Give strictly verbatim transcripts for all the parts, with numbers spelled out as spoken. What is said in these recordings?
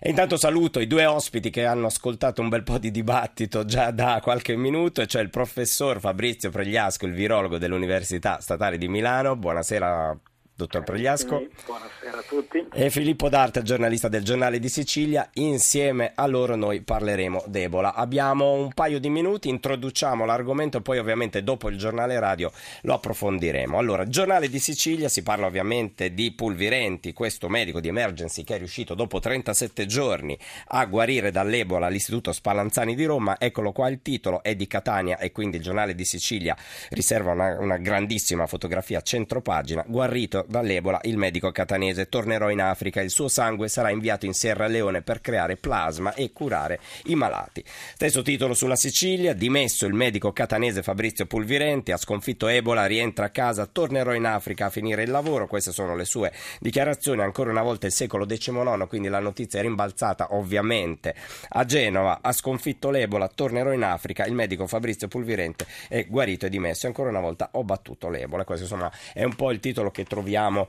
E intanto saluto i due ospiti che hanno ascoltato un bel po' di dibattito già da qualche minuto, e cioè il professor Fabrizio Pregliasco, il virologo dell'Università Statale di Milano. Buonasera, dottor Pregliasco. Buonasera a tutti. E Filippo D'Arta, giornalista del Giornale di Sicilia. Insieme a loro noi parleremo d'Ebola. Abbiamo un paio di minuti, introduciamo l'argomento, poi ovviamente dopo il giornale radio lo approfondiremo. Allora, Giornale di Sicilia, si parla ovviamente di Pulvirenti, questo medico di emergency che è riuscito dopo trentasette giorni a guarire dall'Ebola all'Istituto Spallanzani di Roma. Eccolo qua il titolo, è di Catania e quindi il Giornale di Sicilia riserva una, una grandissima fotografia a centropagina. Guarito dall'Ebola il medico catanese, tornerò in Africa, il suo sangue sarà inviato in Sierra Leone per creare plasma e curare i malati. Stesso titolo sulla Sicilia, dimesso il medico catanese Fabrizio Pulvirenti, ha sconfitto Ebola, rientra a casa, tornerò in Africa a finire il lavoro. Queste sono le sue dichiarazioni. Ancora una volta il secolo diciannove, quindi la notizia è rimbalzata ovviamente a Genova, ha sconfitto l'Ebola, tornerò in Africa, il medico Fabrizio Pulvirenti è guarito e dimesso, ancora una volta ho battuto l'Ebola. Questo insomma è un po' il titolo che troviamo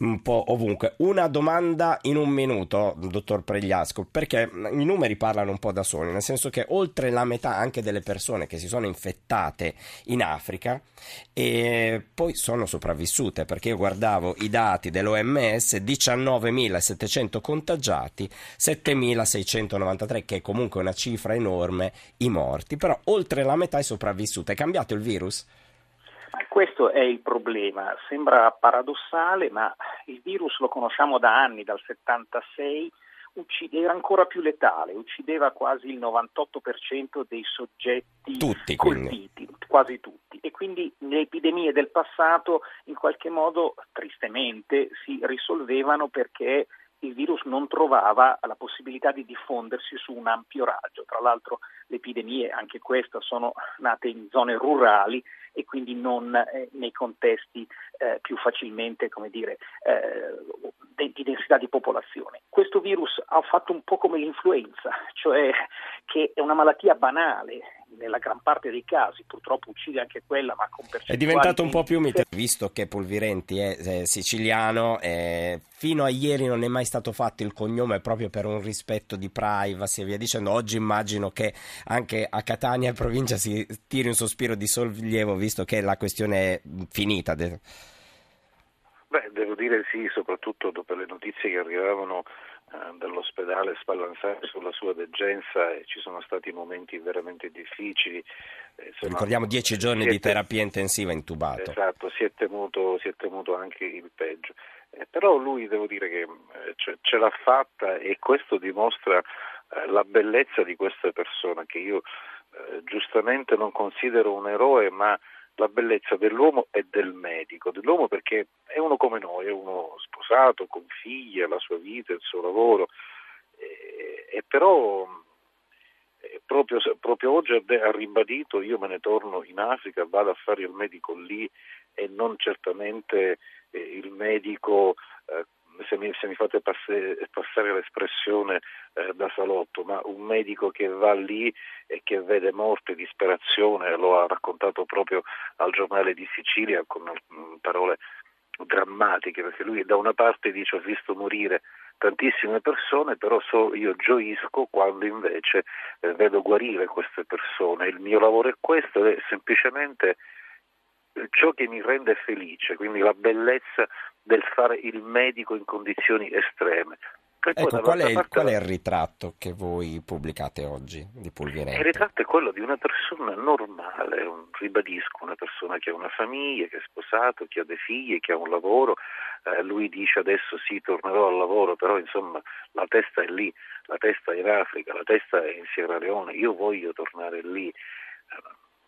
un po' ovunque. Una domanda in un minuto, dottor Pregliasco, perché i numeri parlano un po' da soli, nel senso che oltre la metà anche delle persone che si sono infettate in Africa e poi sono sopravvissute, perché io guardavo i dati dell'O M S, diciannovemilasettecento contagiati, settemilaseicentonovantatré, che è comunque una cifra enorme, i morti, però oltre la metà è sopravvissuta. È cambiato il virus? Questo è il problema, sembra paradossale, ma il virus lo conosciamo da anni, dal settantasei, era ancora più letale, uccideva quasi il novantotto per cento dei soggetti tutti, colpiti, quindi. Quasi tutti, e quindi le epidemie del passato in qualche modo tristemente si risolvevano perché il virus non trovava la possibilità di diffondersi su un ampio raggio. Tra l'altro le epidemie, anche questa, sono nate in zone rurali e quindi non eh, nei contesti eh, più facilmente, come dire, eh, di densità di popolazione. Questo virus ha fatto un po' come l'influenza, cioè che è una malattia banale, nella gran parte dei casi, purtroppo uccide anche quella, ma con percentuali... È diventato un po' più mite, visto che Pulvirenti è, è siciliano, è, fino a ieri non è mai stato fatto il cognome proprio per un rispetto di privacy e via dicendo. Oggi immagino che anche a Catania e provincia si tiri un sospiro di sollievo, visto che la questione è finita. Beh, devo dire sì, soprattutto dopo le notizie che arrivavano dall'ospedale Spallanzani sulla sua degenza, e ci sono stati momenti veramente difficili. Insomma, ricordiamo dieci giorni siete, di terapia intensiva, intubato. Esatto, si è temuto, si è temuto anche il peggio. Eh, però lui, devo dire che ce, ce l'ha fatta, e questo dimostra eh, la bellezza di questa persona, che io eh, giustamente non considero un eroe, ma la bellezza dell'uomo e del medico, dell'uomo perché è uno come noi, è uno sposato, con figlia, la sua vita, il suo lavoro, e, e però e proprio, proprio oggi ha ribadito: io me ne torno in Africa, vado a fare il medico lì e non certamente eh, il medico, eh, se, mi, se mi fate passe, passare l'espressione eh, da salotto, ma un medico che va lì e che vede morte, disperazione. Lo ha raccontato proprio al Giornale di Sicilia con parole drammatiche, perché lui da una parte dice: ho visto morire tantissime persone, però so, io gioisco quando invece eh, vedo guarire queste persone. Il mio lavoro è questo, è semplicemente ciò che mi rende felice, quindi la bellezza del fare il medico in condizioni estreme. Ecco, qual è, il, qual è il ritratto che voi pubblicate oggi di Pulvirenti? Il ritratto è quello di una persona normale, un, ribadisco, una persona che ha una famiglia, che è sposato, che ha dei figli, che ha un lavoro. Eh, lui dice: adesso sì, tornerò al lavoro, però insomma la testa è lì, la testa è in Africa, la testa è in Sierra Leone, io voglio tornare lì.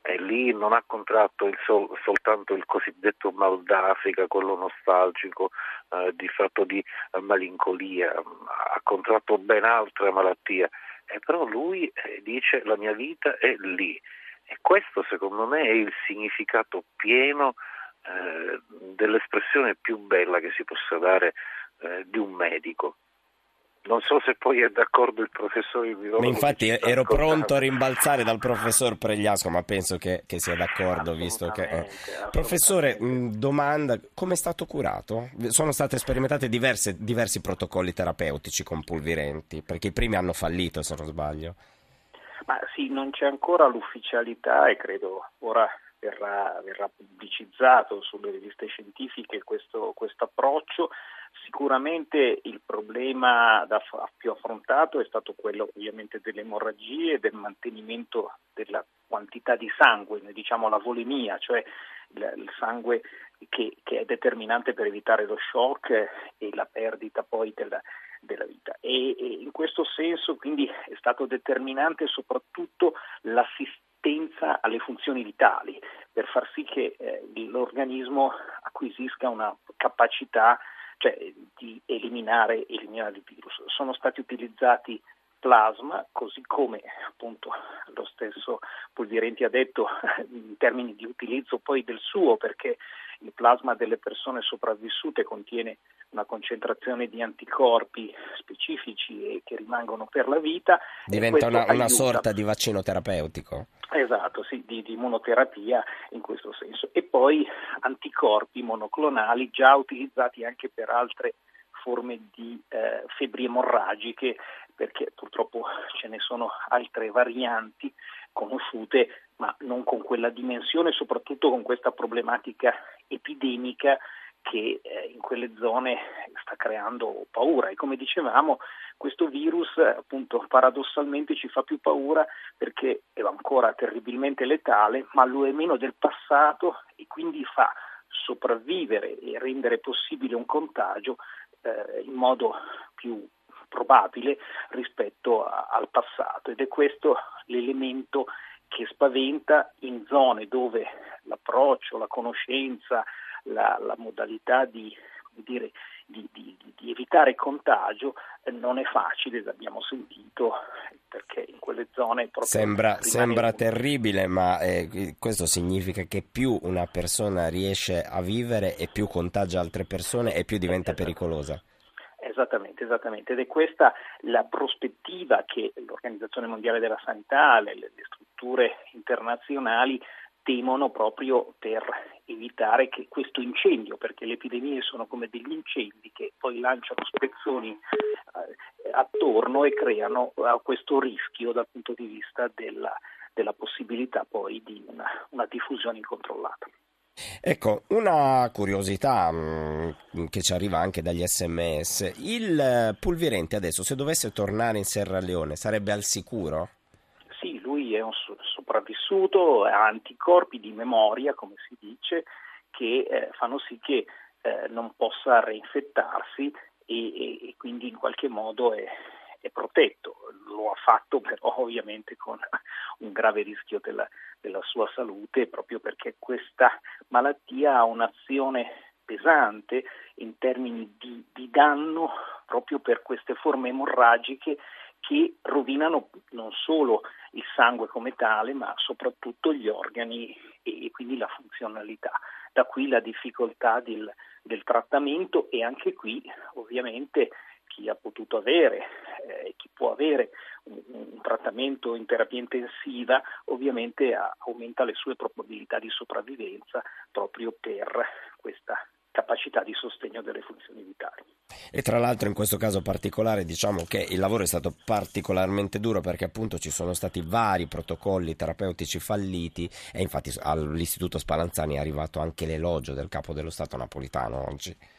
E lì non ha contratto il sol- soltanto il cosiddetto mal d'Africa, quello nostalgico, eh, di fatto di malinconia, ha contratto ben altra malattia, e però lui eh, dice: la mia vita è lì. E questo secondo me è il significato pieno eh, dell'espressione più bella che si possa dare eh, di un medico. Non so se poi è d'accordo il professore virologo. Ma infatti ero pronto a rimbalzare dal professor Pregliasco, ma penso che, che sia d'accordo, visto che... Eh. Professore, mh, domanda, come è stato curato? Sono state sperimentate diverse, diversi protocolli terapeutici con Pulvirenti, perché i primi hanno fallito, se non sbaglio. Ma sì, non c'è ancora l'ufficialità e credo ora verrà, verrà pubblicizzato sulle riviste scientifiche questo approccio. Sicuramente il problema da f- più affrontato è stato quello ovviamente delle emorragie e del mantenimento della quantità di sangue, noi diciamo la volemia, cioè il, il sangue che, che è determinante per evitare lo shock e la perdita poi della, della vita. E, e in questo senso quindi è stato determinante soprattutto l'assistenza alle funzioni vitali per far sì che eh, l'organismo acquisisca una capacità, cioè di eliminare, eliminare il virus. Sono stati utilizzati plasma, così come appunto lo stesso Pulvirenti ha detto in termini di utilizzo poi del suo, perché il plasma delle persone sopravvissute contiene una concentrazione di anticorpi specifici e che rimangono per la vita. Diventa una, una sorta di vaccino terapeutico. Esatto, sì, di, di monoterapia in questo senso. E poi anticorpi monoclonali già utilizzati anche per altre forme di eh, febbri emorragiche, perché purtroppo ce ne sono altre varianti conosciute, ma non con quella dimensione, soprattutto con questa problematica epidemica che eh, in quelle zone sta creando paura. E come dicevamo, questo virus appunto paradossalmente ci fa più paura perché è ancora terribilmente letale, ma lo è meno del passato e quindi fa sopravvivere e rendere possibile un contagio eh, in modo più probabile rispetto a, al passato, ed è questo l'elemento che spaventa in zone dove l'approccio, la conoscenza, la, la modalità di, dire, di, di, di evitare il contagio non è facile, l'abbiamo sentito, perché in quelle zone proprio sembra, sembra terribile, ma eh, questo significa che più una persona riesce a vivere e più contagia altre persone e più diventa pericolosa. Esattamente, esattamente, ed è questa la prospettiva che l'Organizzazione Mondiale della Sanità, le, le strutture internazionali temono proprio per evitare che questo incendio, perché le epidemie sono come degli incendi che poi lanciano spezzoni eh, attorno e creano eh, questo rischio dal punto di vista della, della possibilità poi di una, una diffusione incontrollata. Ecco, una curiosità mh, che ci arriva anche dagli sms. Il Pulvirenti adesso, se dovesse tornare in Sierra Leone, sarebbe al sicuro? Sì, lui è un so- sopravvissuto, ha anticorpi di memoria, come si dice, che eh, fanno sì che eh, non possa reinfettarsi e, e, e quindi in qualche modo è, è protetto. Lo ha fatto però ovviamente con un grave rischio della, della sua salute, proprio perché questa malattia ha un'azione pesante in termini di, di danno proprio per queste forme emorragiche che rovinano non solo il sangue come tale, ma soprattutto gli organi e, e quindi la funzionalità. Da qui la difficoltà del, del trattamento, e anche qui ovviamente chi ha potuto avere e eh, chi può avere un, un trattamento in terapia intensiva ovviamente a, aumenta le sue probabilità di sopravvivenza proprio per questa capacità di sostegno delle funzioni vitali. E tra l'altro in questo caso particolare diciamo che il lavoro è stato particolarmente duro, perché appunto ci sono stati vari protocolli terapeutici falliti, e infatti all'Istituto Spallanzani è arrivato anche l'elogio del capo dello Stato napolitano oggi.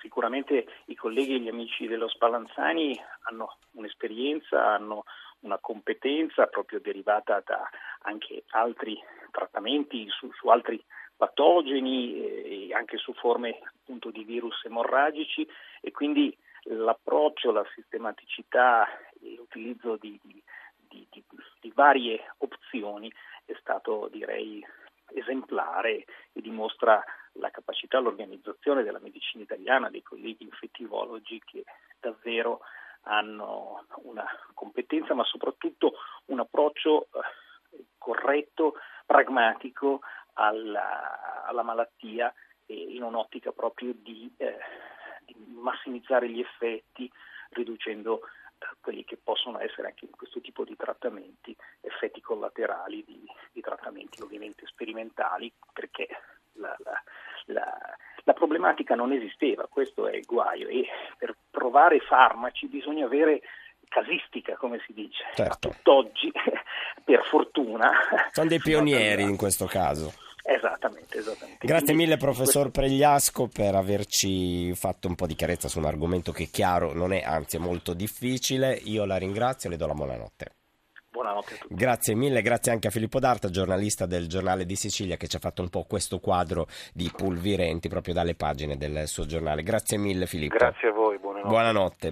Sicuramente i colleghi e gli amici dello Spallanzani hanno un'esperienza, hanno una competenza proprio derivata da anche altri trattamenti su, su altri patogeni e anche su forme appunto di virus emorragici, e quindi l'approccio, la sistematicità e l'utilizzo di, di, di, di, di varie opzioni è stato direi esemplare e dimostra la capacità, l'organizzazione della medicina italiana, dei colleghi infettivologi che davvero hanno una competenza, ma soprattutto un approccio corretto, pragmatico alla, alla malattia, in un'ottica proprio di, eh, di massimizzare gli effetti, riducendo eh, quelli che possono essere anche in questo tipo di trattamenti effetti collaterali di, di trattamenti ovviamente sperimentali, perché la, la, la, la problematica non esisteva, questo è il guaio, e per provare farmaci bisogna avere casistica, come si dice. Certo. A tutt'oggi, per fortuna, sono dei pionieri in questo caso. Esattamente, esattamente. Grazie Quindi, mille professor questo... Pregliasco, per averci fatto un po' di chiarezza su un argomento che chiaro non è, anzi è molto difficile. Io la ringrazio e le do la buonanotte. Buonanotte a tutti. Grazie mille, grazie anche a Filippo D'Arta, giornalista del Giornale di Sicilia, che ci ha fatto un po' questo quadro di Pulvirenti proprio dalle pagine del suo giornale. Grazie mille Filippo. Grazie a voi, buonanotte. Buonanotte.